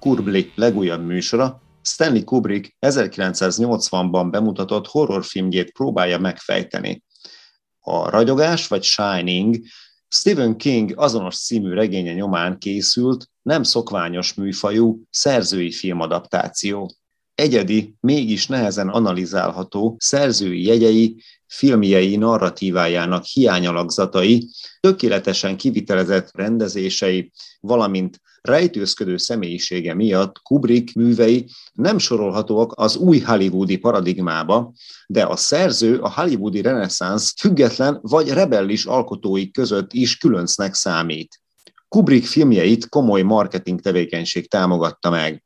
Kubrick legújabb műsora, Stanley Kubrick 1980-ban bemutatott horrorfilmjét próbálja megfejteni. A Ragyogás vagy Shining Stephen King azonos című regénye nyomán készült, nem szokványos műfajú, szerzői filmadaptáció. Egyedi, mégis nehezen analizálható szerzői jegyei, filmjei narratívájának hiányalakzatai, tökéletesen kivitelezett rendezései, valamint rejtőzködő személyisége miatt Kubrick művei nem sorolhatóak az új hollywoodi paradigmába, de a szerző a hollywoodi reneszánsz független vagy rebellis alkotói között is különcnek számít. Kubrick filmjeit komoly marketing tevékenység támogatta meg.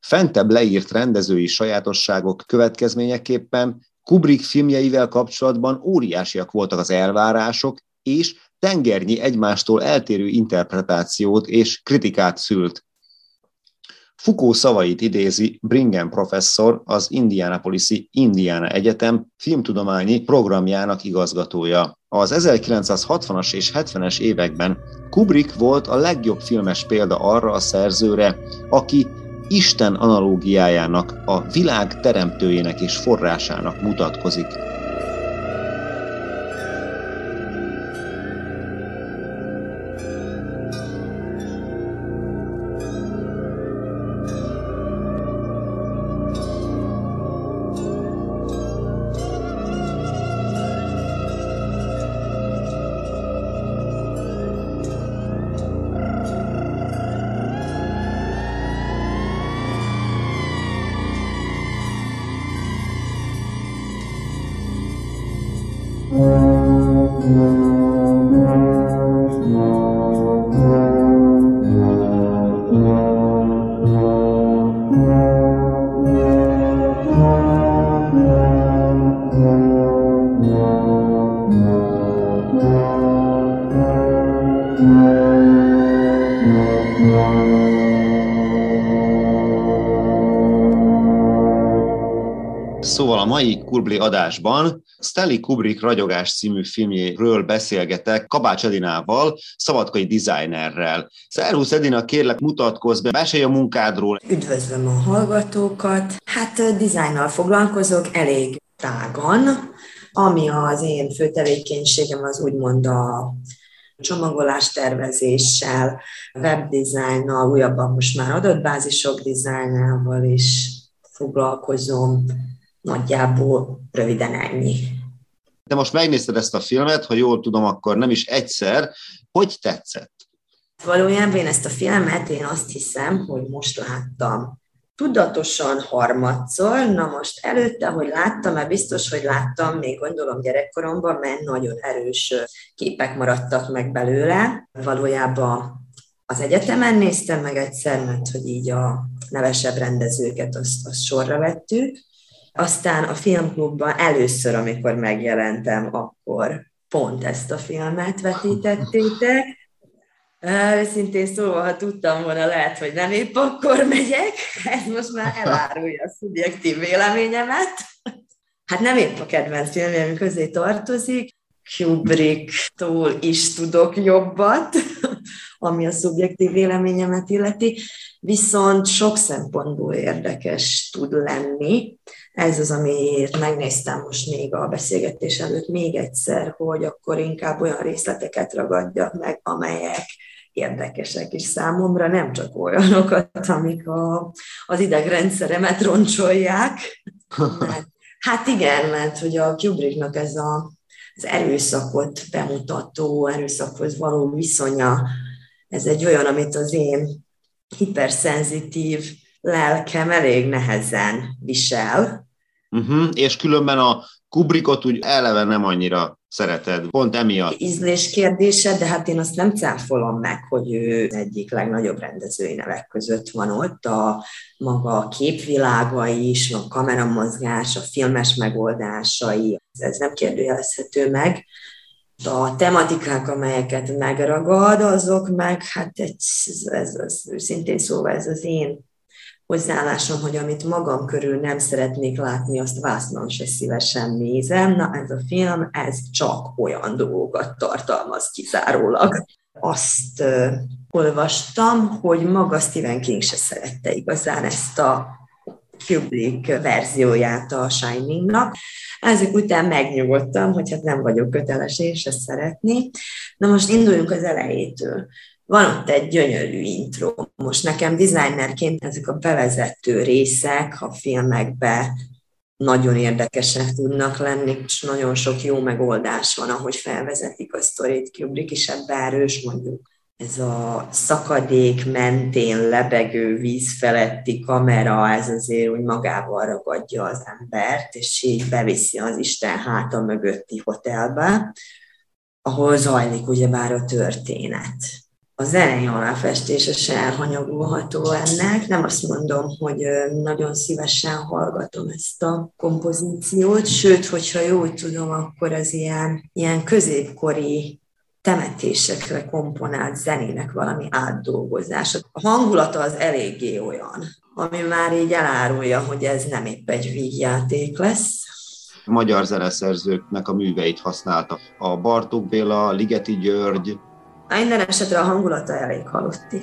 Fentebb leírt rendezői sajátosságok következményeképpen Kubrick filmjeivel kapcsolatban óriásiak voltak az elvárások, és tengernyi egymástól eltérő interpretációt és kritikát szült. Foucault szavait idézi Brigham professzor, az Indianapolis-i Indiana Egyetem filmtudományi programjának igazgatója. Az 1960-as és 70-es években Kubrick volt a legjobb filmes példa arra a szerzőre, aki Isten analógiájának, a világ teremtőjének és forrásának mutatkozik. Szóval a mai Kubrick adásban Stanley Kubrick Ragyogás című filmjéről beszélgetek Kabács Edinával, szabadkai designerrel. Szervusz Edina, kérlek mutatkozz be, mesélj a munkádról. Üdvözlöm a hallgatókat. Hát dizájnnal foglalkozok elég tágan, ami az én fő tevékenységem az úgymond a csomagolás tervezéssel, webdizájnnal, újabban most már adatbázisok dizájnával is foglalkozom. Nagyjából röviden ennyi. De most megnézted ezt a filmet, ha jól tudom, akkor nem is egyszer. Hogy tetszett? Valójában én ezt a filmet, én azt hiszem, hogy most láttam. Tudatosan harmadszor, na most előtte, hogy láttam, mert biztos, hogy láttam, még gondolom gyerekkoromban, mert nagyon erős képek maradtak meg belőle. Valójában az egyetemen néztem meg egyszer, mert hogy így a nevesebb rendezőket azt sorra vettük. Aztán a filmklubban először, amikor megjelentem, akkor pont ezt a filmet vetítettétek. Őszintén szólva, ha tudtam volna, lehet, hogy nem épp akkor megyek. Ez most már elárulja a szubjektív véleményemet. Hát nem épp a kedvenc filmjeim közé tartozik. Kubricktól is tudok jobbat, ami a szubjektív véleményemet illeti. Viszont sok szempontból érdekes tud lenni. Ez az, amiért megnéztem most még a beszélgetés előtt még egyszer, hogy akkor inkább olyan részleteket ragadjak meg, amelyek érdekesek is számomra, nem csak olyanokat, amik az idegrendszeremet roncsolják. Hát igen, mert hogy a Kubricknak ez az erőszakot bemutató, erőszakhoz való viszonya ez egy olyan, amit az én hiperszenzitív lelkem elég nehezen visel. Uh-huh. És különben a Kubrickot úgy eleve nem annyira szereted, pont emiatt. Ízlés kérdése, de hát én azt nem cáfolom meg, hogy ő egyik legnagyobb rendezői nevek között van ott. A maga képvilága is, a kameramozgás, a filmes megoldásai, ez nem kérdőjelezhető meg. A tematikák, amelyeket megragad, azok meg, hát szintén szóval ez az én hozzáállásom, hogy amit magam körül nem szeretnék látni, azt vásznon se szívesen nézem. Na, ez a film, ez csak olyan dolgokat tartalmaz kizárólag. Azt olvastam, hogy maga Stephen King se szerette igazán ezt a Kubrick verzióját a Shiningnak. Ezek után megnyugodtam, hogy hát nem vagyok köteles, és se szeretni. Na most induljunk az elejétől. Van ott egy gyönyörű intro. Most nekem designerként ezek a bevezető részek a filmekbe nagyon érdekesek tudnak lenni, és nagyon sok jó megoldás van, ahogy felvezetik a sztorit. Kubrick is ebbe erős, mondjuk ez a szakadék mentén lebegő víz feletti kamera, ez azért úgy magával ragadja az embert, és így beviszi az Isten háta mögötti hotelbe, ahol zajlik ugyebár a történet. A zenei aláfestése se elhanyagolható ennek. Nem azt mondom, hogy nagyon szívesen hallgatom ezt a kompozíciót, sőt, hogyha jól tudom, akkor az ilyen középkori temetésekre komponált zenének valami átdolgozása. A hangulata az eléggé olyan, ami már így elárulja, hogy ez nem épp egy vígjáték lesz. Magyar zeneszerzőknek a műveit használta. A Bartók Béla, Ligeti György. Minden esetre a hangulata elég halotti.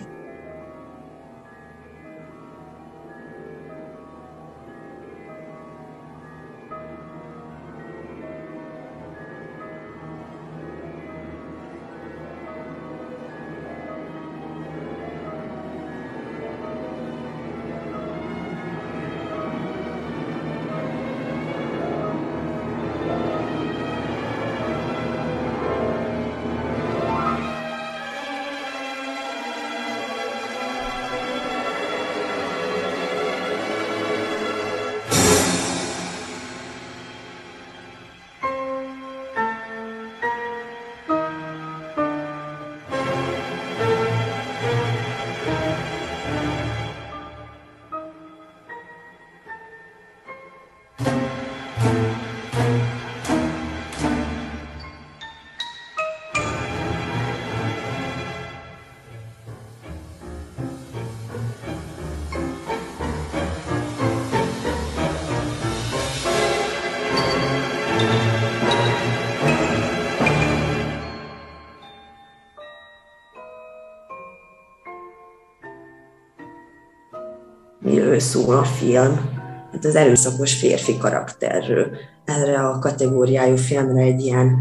Szól a film, hát az erőszakos férfi karakterről. Erre a kategóriájú filmre egy ilyen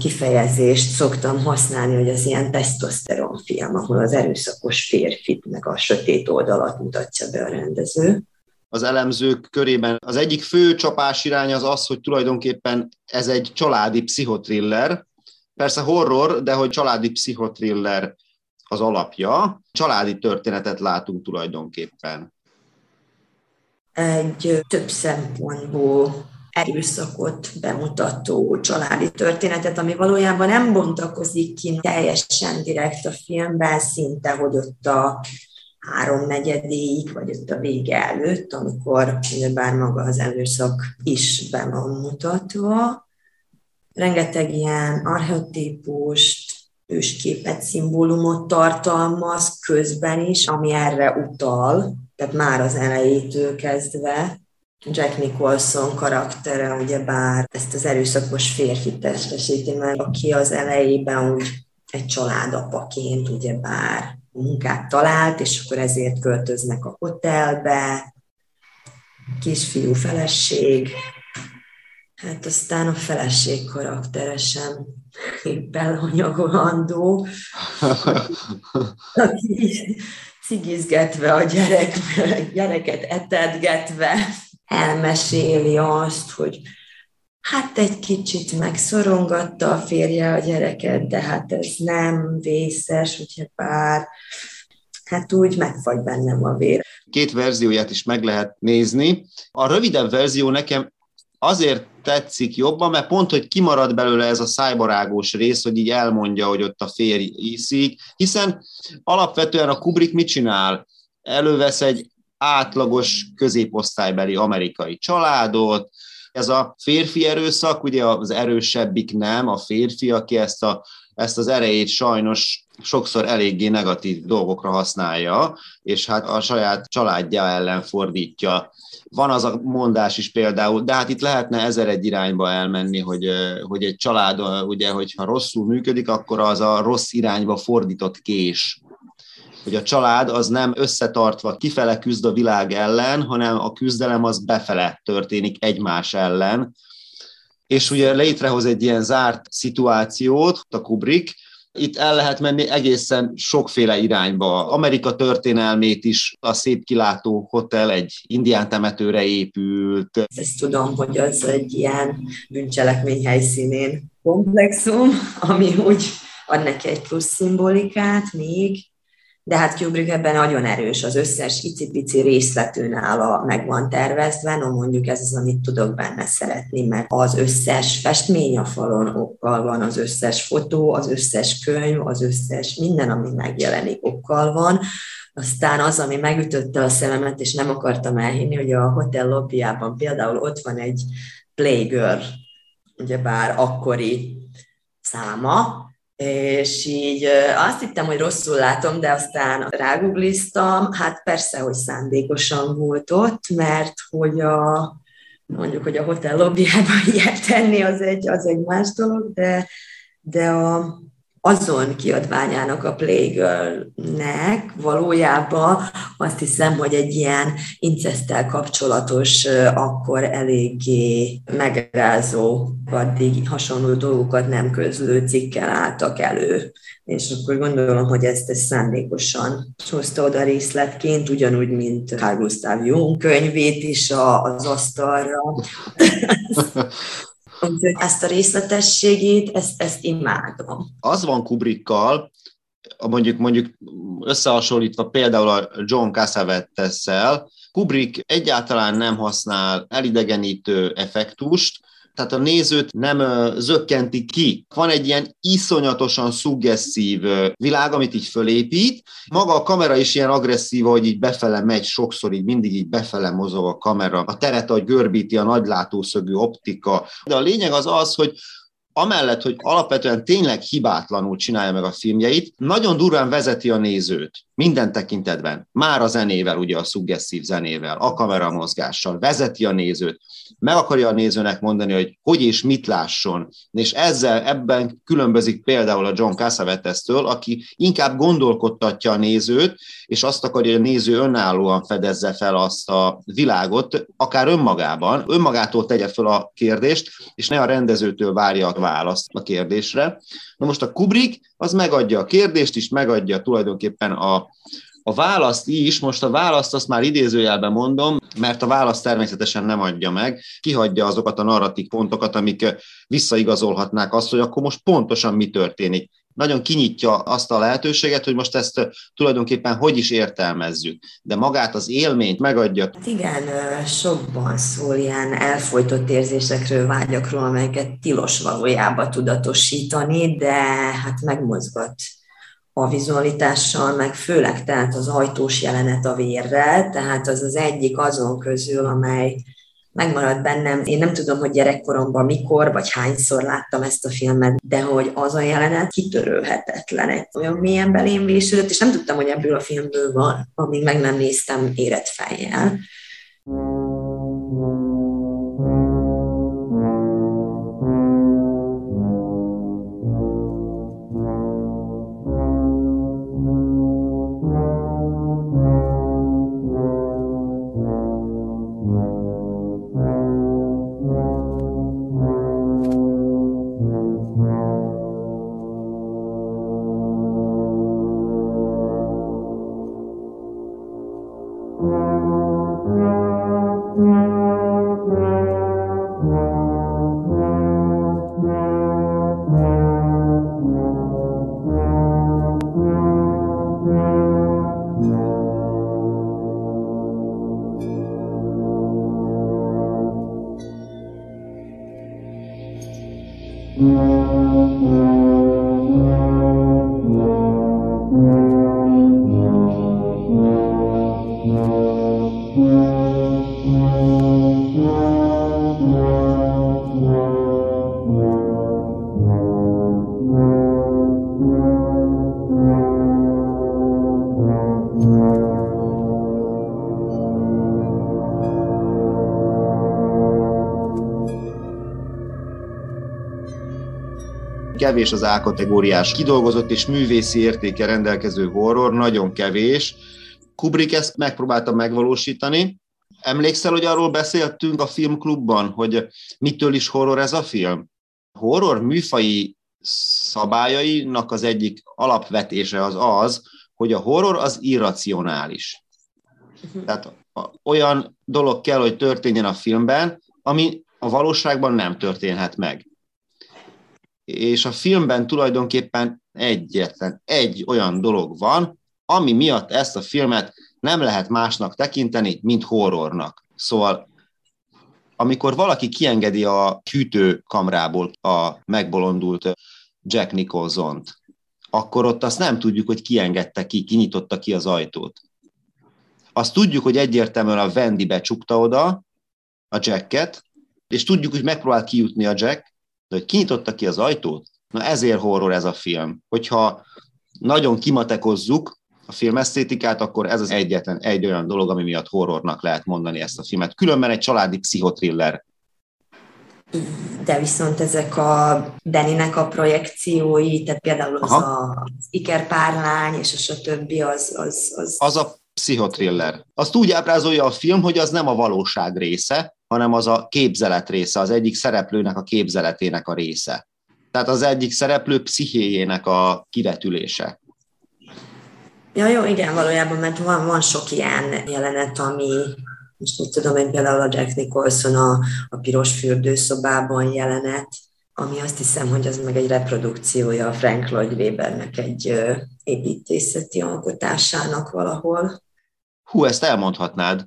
kifejezést szoktam használni, hogy az ilyen tesztoszteron film, ahol az erőszakos férfit meg a sötét oldalat mutatja be a rendező. Az elemzők körében az egyik fő csapás irány az az, hogy tulajdonképpen ez egy családi pszichotriller, persze horror, de hogy családi pszichotriller az alapja. Családi történetet látunk tulajdonképpen. Egy több szempontból erőszakot bemutató családi történetet, ami valójában nem bontakozik ki teljesen direkt a filmben, szinte, hogy ott a 3/4-ig, vagy ott a vége előtt, amikor bár maga az erőszak is be van mutatva. Rengeteg ilyen archetípust, ősképet, szimbólumot tartalmaz közben is, ami erre utal. Tehát már az elejétől kezdve Jack Nicholson karaktere, ugyebár ezt az erőszakos férfi testesíti meg, aki az elejében úgy egy családapaként ugyebár munkát talált, és akkor ezért költöznek a hotelbe, kisfiú feleség, hát aztán a feleség karaktere sem épp elhanyagolandó, aki cigizgetve a gyereket etetgetve elmeséli azt, hogy hát egy kicsit megszorongatta a férje a gyereket, de hát ez nem vészes, úgyhogy bár, hát úgy megfagy bennem a vér. Két verzióját is meg lehet nézni. A rövidebb verzió nekem azért tetszik jobban, mert pont, hogy kimarad belőle ez a szájbarágós rész, hogy így elmondja, hogy ott a férj iszik, hiszen alapvetően a Kubrick mit csinál? Elővesz egy átlagos középosztálybeli amerikai családot. Ez a férfi erőszak, ugye az erősebbik nem, a férfi, aki ezt az erejét sajnos sokszor eléggé negatív dolgokra használja, és hát a saját családja ellen fordítja. Van az a mondás is például, de hát itt lehetne 1001 irányba elmenni, hogy egy család, ugye, hogyha rosszul működik, akkor az a rossz irányba fordított kés. Hogy a család az nem összetartva kifele küzd a világ ellen, hanem a küzdelem az befele történik egymás ellen. És ugye létrehoz egy ilyen zárt szituációt, a Kubrick. Itt el lehet menni egészen sokféle irányba. Amerika történelmét is, a szép kilátó hotel egy indián temetőre épült. Ezt tudom, hogy az egy ilyen bűncselekmény helyszínén komplexum, ami úgy ad neki egy plusz szimbolikát még. De hát Kubrick ebben nagyon erős, az összes icipici részletű nála meg van tervezve, no mondjuk ez az, amit tudok benne szeretni, mert az összes festmény a falon okkal van, az összes fotó, az összes könyv, az összes minden, ami megjelenik okkal van. Aztán az, ami megütötte a szememet, és nem akartam elhinni, hogy a hotel lobbyjában például ott van egy Playgirl, ugyebár akkori száma, és így azt hittem, hogy rosszul látom, de aztán rágoogliztam, hát persze, hogy szándékosan volt ott, mert hogy a hotel lobbyjában ilyet tenni, az egy más dolog, de azon kiadványának, a Playgirl-nek valójában azt hiszem, hogy egy ilyen incesztel kapcsolatos, akkor eléggé megrázó, addig hasonló dolgokat nem közlő cikkel álltak elő. És akkor gondolom, hogy ezt szándékosan hozta oda részletként, ugyanúgy, mint Carl Gustav Jung könyvét is az asztalra. Ezt a részletességét, ezt imádom. Az van Kubrickkal, mondjuk összehasonlítva például a John Cassavetes-szel, Kubrick egyáltalán nem használ elidegenítő effektust, tehát a nézőt nem zökkenti ki. Van egy ilyen iszonyatosan szuggesszív világ, amit így fölépít. Maga a kamera is ilyen agresszív, hogy így befele megy sokszor, így mindig így befele mozog a kamera. A teret, ahogy görbíti a nagy látószögű optika. De a lényeg az, hogy amellett, hogy alapvetően tényleg hibátlanul csinálja meg a filmjeit, nagyon durván vezeti a nézőt minden tekintetben. Már a zenével, ugye a szuggesszív zenével, a kameramozgással vezeti a nézőt. Meg akarja a nézőnek mondani, hogy és mit lásson. És ebben különbözik például a John Cassavetes-től, aki inkább gondolkodtatja a nézőt, és azt akarja, hogy a néző önállóan fedezze fel azt a világot, akár önmagában, önmagától tegye fel a kérdést, és ne a rendezőtől várja a választ a kérdésre. Na most a Kubrick az megadja a kérdést is, megadja tulajdonképpen a választ is, most a választ azt már idézőjelben mondom, mert a választ természetesen nem adja meg, kihagyja azokat a narratív pontokat, amik visszaigazolhatnák azt, hogy akkor most pontosan mi történik. Nagyon kinyitja azt a lehetőséget, hogy most ezt tulajdonképpen hogy is értelmezzük, de magát az élményt megadja. Hát igen, sokban szól ilyen elfojtott érzésekről, vágyakról, amelyeket tilos valójában tudatosítani, de hát megmozgat a vizualitással, meg főleg tehát az ajtós jelenet a vérrel, tehát az az egyik azon közül, amely megmaradt bennem. Én nem tudom, hogy gyerekkoromban mikor, vagy hányszor láttam ezt a filmet, de hogy az a jelenet kitörölhetetlen. Egy olyan mélyen belém vésődött, és nem tudtam, hogy ebből a filmből van, amíg meg nem néztem érett fejjel. Kevés az A-kategóriás kidolgozott és művészi értékkel rendelkező horror, nagyon kevés. Kubrick ezt megpróbálta megvalósítani. Emlékszel, hogy arról beszéltünk a filmklubban, hogy mitől is horror ez a film? Horror műfai szabályainak az egyik alapvetése az az, hogy a horror az irracionális. Tehát olyan dolog kell, hogy történjen a filmben, ami a valóságban nem történhet meg. És a filmben tulajdonképpen egyetlen egy olyan dolog van, ami miatt ezt a filmet nem lehet másnak tekinteni, mint horrornak. Szóval, amikor valaki kiengedi a hűtőkamrából a megbolondult Jack Nicholsont, akkor ott azt nem tudjuk, hogy kiengedte ki, kinyitotta ki az ajtót. Azt tudjuk, hogy egyértelműen a Wendy becsukta oda a Jacket, és tudjuk, hogy megpróbál kijutni a Jack, de hogy kinyitotta ki az ajtót? Na ezért horror ez a film. Hogyha nagyon kimatekozzuk a filmesztétikát, akkor ez az egyetlen egy olyan dolog, ami miatt horrornak lehet mondani ezt a filmet. Különben egy családi pszichotriller. De viszont ezek a Danny-nek a projekciói, tehát például az az ikerpárlány, és a többi az a pszichotriller. Azt úgy ábrázolja a film, hogy az nem a valóság része, hanem az a képzelet része, az egyik szereplőnek a képzeletének a része. Tehát az egyik szereplő pszichéjének a kivetülése. Ja, jó, igen, valójában, mert van sok ilyen jelenet, ami, most nem tudom, hogy például a Jack Nicholson a piros fürdőszobában jelenet, ami azt hiszem, hogy az meg egy reprodukciója a Frank Lloyd Webernek egy építészeti alkotásának valahol. Hú, ezt elmondhatnád?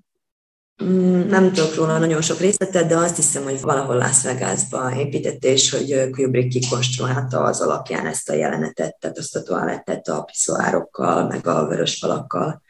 Nem tudok róla nagyon sok részletet, de azt hiszem, hogy valahol Las Vegasba építette, és hogy Kubrick kikonstruálta az alapján ezt a jelenetet, tehát azt a toalettet a piszoárokkal, meg a vörös falakkal.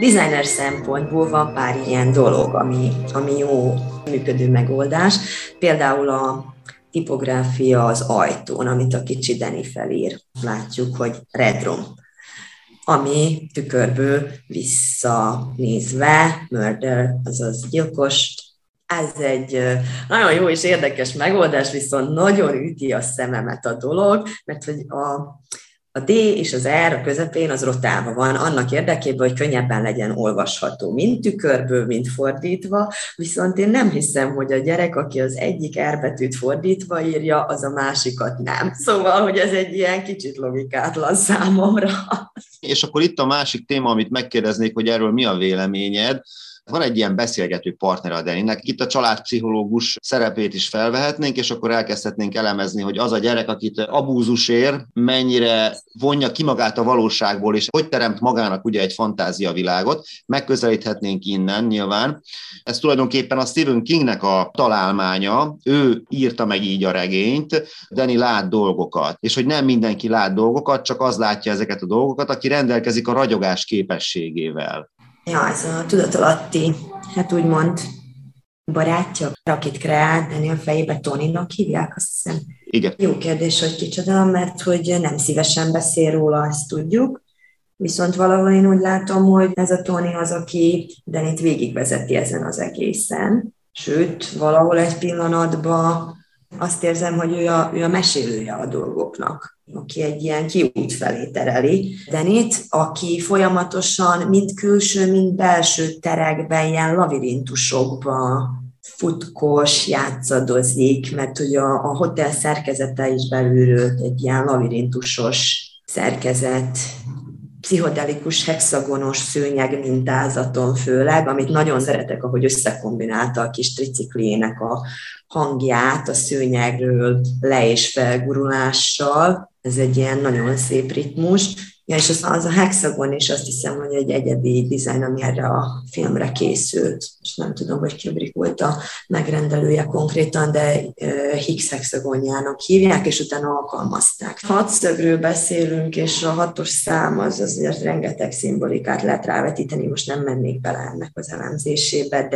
Designer szempontból van pár ilyen dolog, ami jó működő megoldás. Például a tipográfia az ajtón, amit a kicsi Danny felír. Látjuk, hogy Redroom, ami tükörből visszanézve, murder, azaz gyilkos. Ez egy nagyon jó és érdekes megoldás, viszont nagyon üti a szememet a dolog, mert hogy A D és az R a közepén az rotálva van, annak érdekében, hogy könnyebben legyen olvasható, mint tükörből, mint fordítva, viszont én nem hiszem, hogy a gyerek, aki az egyik R betűt fordítva írja, az a másikat nem. Szóval, hogy ez egy ilyen kicsit logikátlan számomra. És akkor itt a másik téma, amit megkérdeznék, hogy erről mi a véleményed. Van egy ilyen beszélgető partner a Deninek, itt a családpszichológus szerepét is felvehetnénk, és akkor elkezdhetnénk elemezni, hogy az a gyerek, akit abúzus ér, mennyire vonja ki magát a valóságból, és hogy teremt magának ugye egy fantáziavilágot, megközelíthetnénk innen nyilván. Ez tulajdonképpen a Stephen Kingnek a találmánya, ő írta meg így a regényt, Deni lát dolgokat, és hogy nem mindenki lát dolgokat, csak az látja ezeket a dolgokat, aki rendelkezik a ragyogás képességével. Ja, ez a tudatalatti, hát úgymond barátja, akit kreált, Dani a fejébe Tonynak hívják, azt hiszem. Igen. Jó kérdés, hogy kicsoda, mert hogy nem szívesen beszél róla, ezt tudjuk. Viszont valahol én úgy látom, hogy ez a Tony az, aki Danit végigvezeti ezen az egészen. Sőt, valahol egy pillanatban azt érzem, hogy ő a mesélője a dolgoknak, aki egy ilyen kiút felé tereli Danit, aki folyamatosan mind külső, mind belső terekben, ilyen lavirintusokba futkos, játszadozik, mert ugye a hotel szerkezete is belülről egy ilyen lavirintusos szerkezet, pszichodelikus, hexagonos szőnyeg mintázaton főleg, amit nagyon szeretek, ahogy összekombinálta a kis triciklének a hangját a szőnyegről le- és felgurulással. Ez egy ilyen nagyon szép ritmus. Ja, és az a hexagon is azt hiszem, hogy egy egyedi dizájn, ami erre a filmre készült. És nem tudom, hogy Kubrick volt a megrendelője konkrétan, de Higgs hexagonjának hívják, és utána alkalmazták. Hatszögről beszélünk, és a hatos szám az azért rengeteg szimbolikát lehet rávetíteni. Most nem mennék bele ennek az elemzésébe,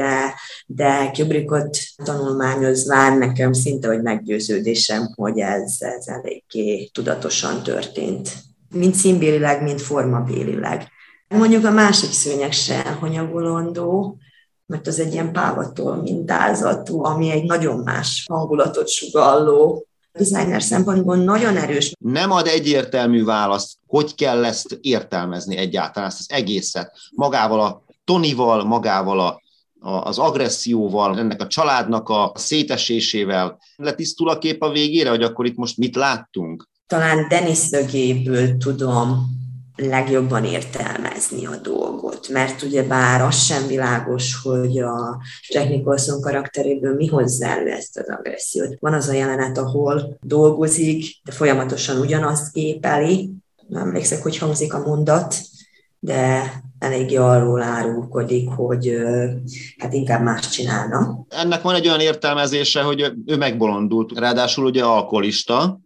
de Kubrickot tanulmányozván nekem szinte, hogy meggyőződésem, hogy ez eléggé tudatosan történt. Mind színbélileg, mind formabélileg. Mondjuk a másik szőnyeg se elhanyagolandó, mert az egy ilyen pávatól mintázatú, ami egy nagyon más hangulatot sugalló. A designer szempontból nagyon erős. Nem ad egyértelmű választ, hogy kell ezt értelmezni egyáltalán, ezt az egészet. Magával a Tonyval, magával az agresszióval, ennek a családnak a szétesésével. Letisztul a kép a végére, hogy akkor itt most mit láttunk? Talán Dani szögéből tudom legjobban értelmezni a dolgot, mert ugyebár az sem világos, hogy a Jack Nicholson karakteréből mi hozzá elő ezt az agressziót. Van az a jelenet, ahol dolgozik, de folyamatosan ugyanazt képeli. Nem emlékszek, hogy hangzik a mondat, de eléggé arról árulkodik, hogy hát inkább más csinálna. Ennek van egy olyan értelmezése, hogy ő megbolondult, ráadásul ugye alkoholista,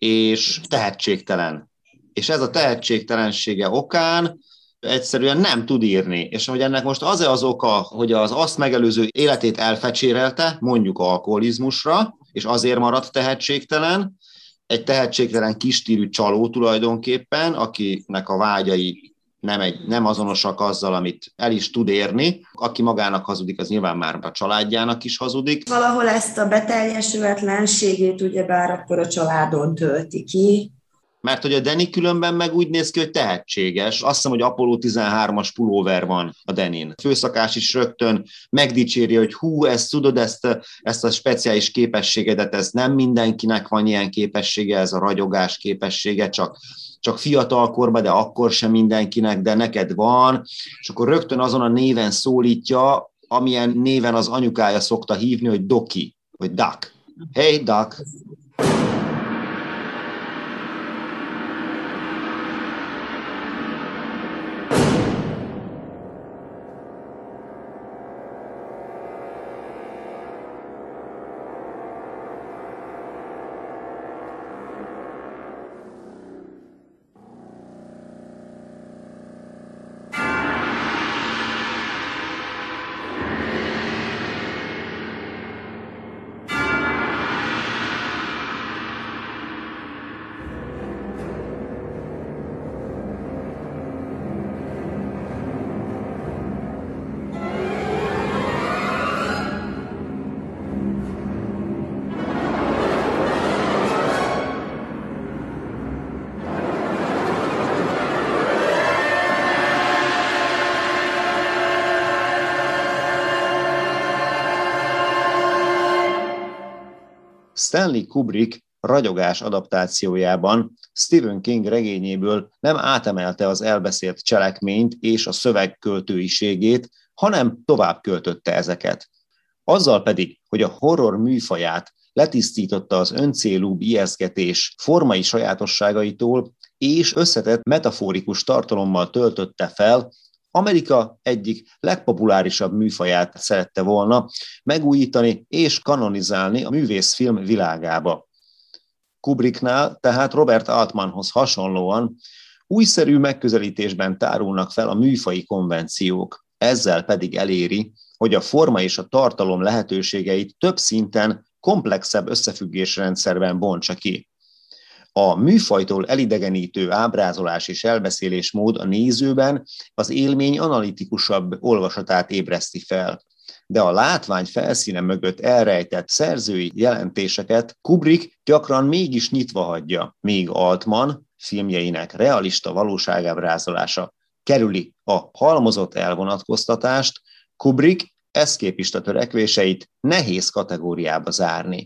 és tehetségtelen. És ez a tehetségtelensége okán egyszerűen nem tud írni. És hogy ennek most az-e az oka, hogy az azt megelőző életét elfecsérelte, mondjuk alkoholizmusra, és azért maradt tehetségtelen, egy tehetségtelen kistílű csaló tulajdonképpen, akinek a vágyai nem azonosak azzal, amit el is tud érni. Aki magának hazudik, az nyilván már a családjának is hazudik. Valahol ezt a beteljesületlenségét ugyebár akkor a családon tölti ki. Mert hogy a Dani különben meg úgy néz ki, hogy tehetséges. Azt hiszem, hogy Apollo 13-as pulóver van a Danin. A főszakás is rögtön megdicséri, hogy hú, ezt tudod, ezt a speciális képességedet, ez nem mindenkinek van ilyen képessége, ez a ragyogás képessége, csak fiatalkorban, de akkor sem mindenkinek, de neked van, és akkor rögtön azon a néven szólítja, amilyen néven az anyukája szokta hívni, hogy Doki, vagy Duck. Hey, Duck! Stanley Kubrick ragyogás adaptációjában Stephen King regényéből nem átemelte az elbeszélt cselekményt és a szöveg költőiségét, hanem tovább költötte ezeket. Azzal pedig, hogy a horror műfaját letisztította az öncélú ijesztgetés formai sajátosságaitól, és összetett metaforikus tartalommal töltötte fel, Amerika egyik legpopulárisabb műfaját szerette volna megújítani és kanonizálni a művészfilm világába. Kubricknál, tehát Robert Altmanhoz hasonlóan újszerű megközelítésben tárulnak fel a műfai konvenciók, ezzel pedig eléri, hogy a forma és a tartalom lehetőségeit több szinten komplexebb összefüggésrendszerben bontsa ki. A műfajtól elidegenítő ábrázolás és elbeszélésmód a nézőben az élmény analitikusabb olvasatát ébreszti fel. De a látvány felszíne mögött elrejtett szerzői jelentéseket Kubrick gyakran mégis nyitva hagyja, míg Altman filmjeinek realista valóságábrázolása kerüli a halmozott elvonatkoztatást, Kubrick eszképista törekvéseit nehéz kategóriába zárni.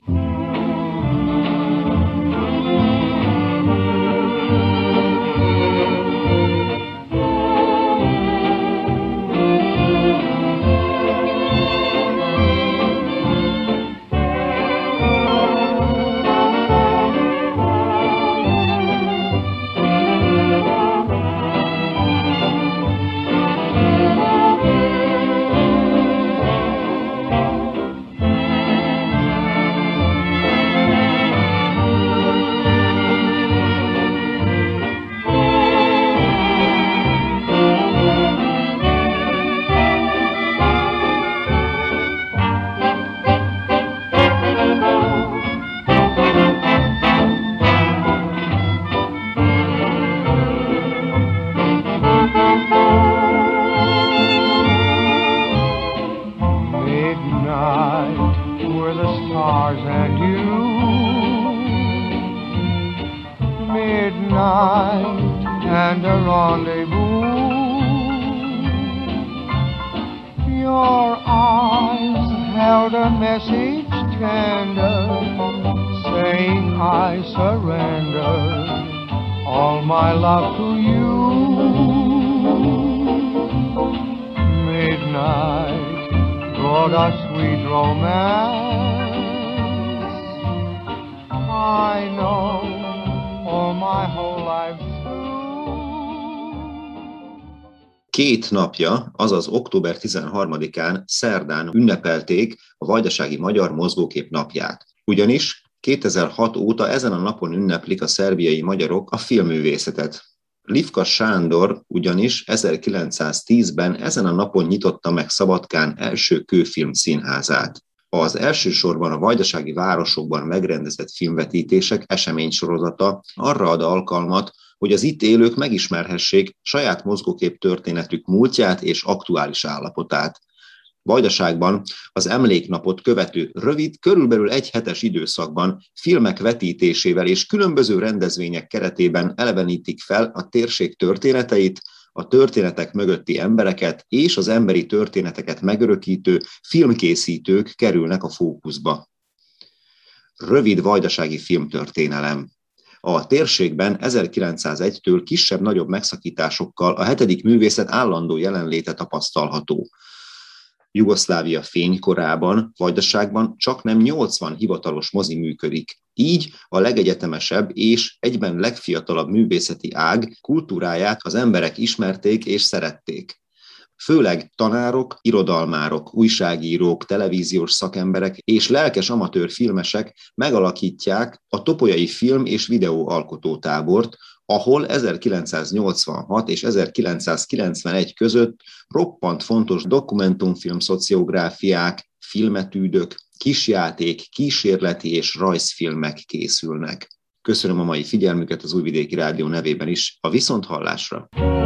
Két napja, azaz október 13-án szerdán ünnepelték a Vajdasági Magyar Mozgókép napját. Ugyanis 2006 óta ezen a napon ünneplik a szerbiai magyarok a filmművészetet. Livka Sándor ugyanis 1910-ben ezen a napon nyitotta meg Szabadkán első kőfilm színházát. Az elsősorban a vajdasági városokban megrendezett filmvetítések eseménysorozata arra ad alkalmat, hogy az itt élők megismerhessék saját mozgókép történetük múltját és aktuális állapotát. Vajdaságban az emléknapot követő rövid, körülbelül egy hetes időszakban filmek vetítésével és különböző rendezvények keretében elevenítik fel a térség történeteit, a történetek mögötti embereket és az emberi történeteket megörökítő filmkészítők kerülnek a fókuszba. Rövid vajdasági filmtörténelem. A térségben 1901-től kisebb-nagyobb megszakításokkal a hetedik művészet állandó jelenléte tapasztalható. Jugoszlávia fénykorában, Vajdaságban csaknem 80 hivatalos mozi működik. Így a legegyetemesebb és egyben legfiatalabb művészeti ág kultúráját az emberek ismerték és szerették. Főleg tanárok, irodalmárok, újságírók, televíziós szakemberek és lelkes amatőr filmesek megalakítják a topolyai film- és videó alkotótábort, ahol 1986 és 1991 között roppant fontos dokumentumfilm-szociográfiák, filmetűdök, kisjáték, kísérleti és rajzfilmek készülnek. Köszönöm a mai figyelmüket az Újvidéki Rádió nevében is. A viszonthallásra!